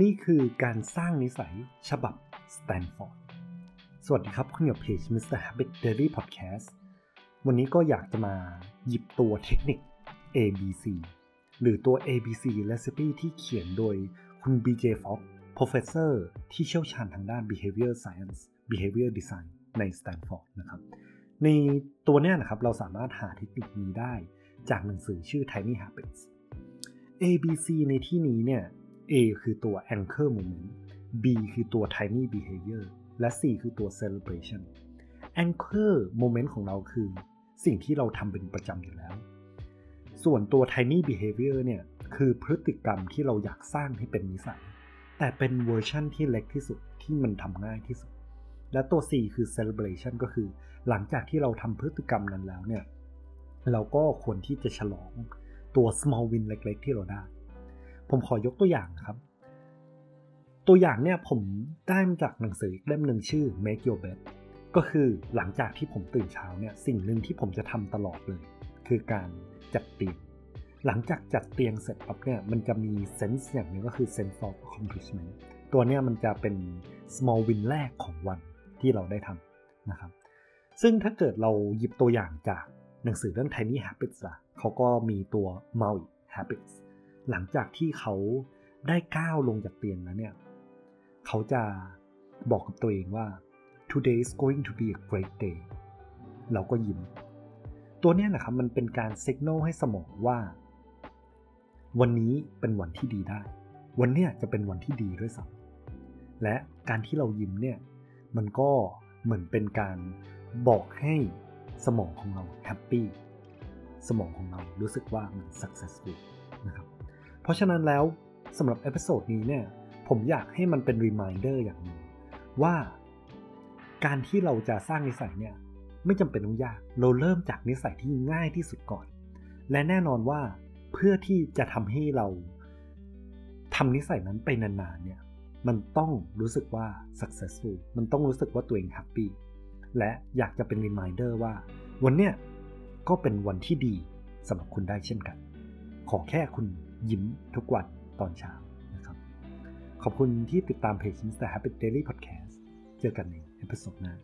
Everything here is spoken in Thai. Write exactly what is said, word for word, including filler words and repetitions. นี่คือการสร้างนิสัยฉบับสแตนฟอร์ดสวัสดีครับคุณอยู่กับเพจ มิสเตอร์ Habit Daily Podcast วันนี้ก็อยากจะมาหยิบตัวเทคนิค เอ บี ซี หรือตัว เอ บี ซี Recipe ที่เขียนโดยคุณ บี เจ Fogg Professor ที่เชี่ยวชาญทางด้าน Behavior Science Behavior Design ใน Stanford นะครับในตัวเนี้ยนะครับเราสามารถหาเทคนิคนี้ได้จากหนังสือชื่อ Tiny Habits เอ บี ซี ในที่นี้เนี่ย A คือตัว Anchor Moment B คือตัว Tiny Behavior และ C คือตัว Celebration Anchor Moment ของเราคือสิ่งที่เราทำเป็นประจำอยู่แล้วส่วนตัว Tiny Behavior เนี่ยคือพฤติกรรมที่เราอยากสร้างให้เป็นนิสัยแต่เป็นเวอร์ชั่นที่เล็กที่สุดที่มันทำง่ายที่สุดและตัว C คือ Celebration ก็คือหลังจากที่เราทำพฤติกรรมนั้นแล้วเนี่ยเราก็ควรที่จะฉลองตัว Small Win เล็กๆที่เราได้ผมขอยกตัวอย่างครับตัวอย่างเนี่ยผมได้มาจากหนังสืออีกเล่มนึงชื่อ Make Your Bed ก็คือหลังจากที่ผมตื่นเช้าเนี่ยสิ่งนึงที่ผมจะทำตลอดเลยคือการจัดเตียงหลังจากจัดเตียงเสร็จปั๊บเนี่ยมันจะมีเซนส์อย่างนึงก็คือ Sense of Accomplishment ตัวเนี่ยมันจะเป็น Small Win แรกของวันที่เราได้ทำนะครับซึ่งถ้าเกิดเราหยิบตัวอย่างจากหนังสือเรื่อง Tiny Habits ล่ะเขาก็มีตัว Mount Habits หลังจากที่เขาได้ก้าวลงจากเตียงแล้วเนี่ยเขาจะบอกกับตัวเองว่า Today is going to be a great day เราก็ยิ้มตัวเนี้ยนะครับมันเป็นการ signal ให้สมองว่าวันนี้เป็นวันที่ดีได้วันเนี้ยจะเป็นวันที่ดีด้วยซ้ำและการที่เรายิ้มเนี่ยมันก็เหมือนเป็นการบอกให้สมองของเราแฮปปี้สมองของเรารู้สึกว่ามัน successful นะครับเพราะฉะนั้นแล้วสำหรับเอพิโซดนี้เนี่ยผมอยากให้มันเป็น reminder อย่างนึงว่าการที่เราจะสร้างนิสัยเนี่ยไม่จำเป็นต้องยากเราเริ่มจากนิสัยที่ง่ายที่สุดก่อนและแน่นอนว่าเพื่อที่จะทำให้เราทำนิสัยนั้นไปนานๆเนี่ยมันต้องรู้สึกว่า successful มันต้องรู้สึกว่าตัวเอง happy และอยากจะเป็น reminder ว่าวันเนี้ยก็เป็นวันที่ดีสำหรับคุณได้เช่นกันขอแค่คุณยิ้มทุกวันตอนเช้านะครับขอบคุณที่ติดตามเพจ มิสเตอร์ Habit Daily Podcast เจอกันในเอพิโซดหน้า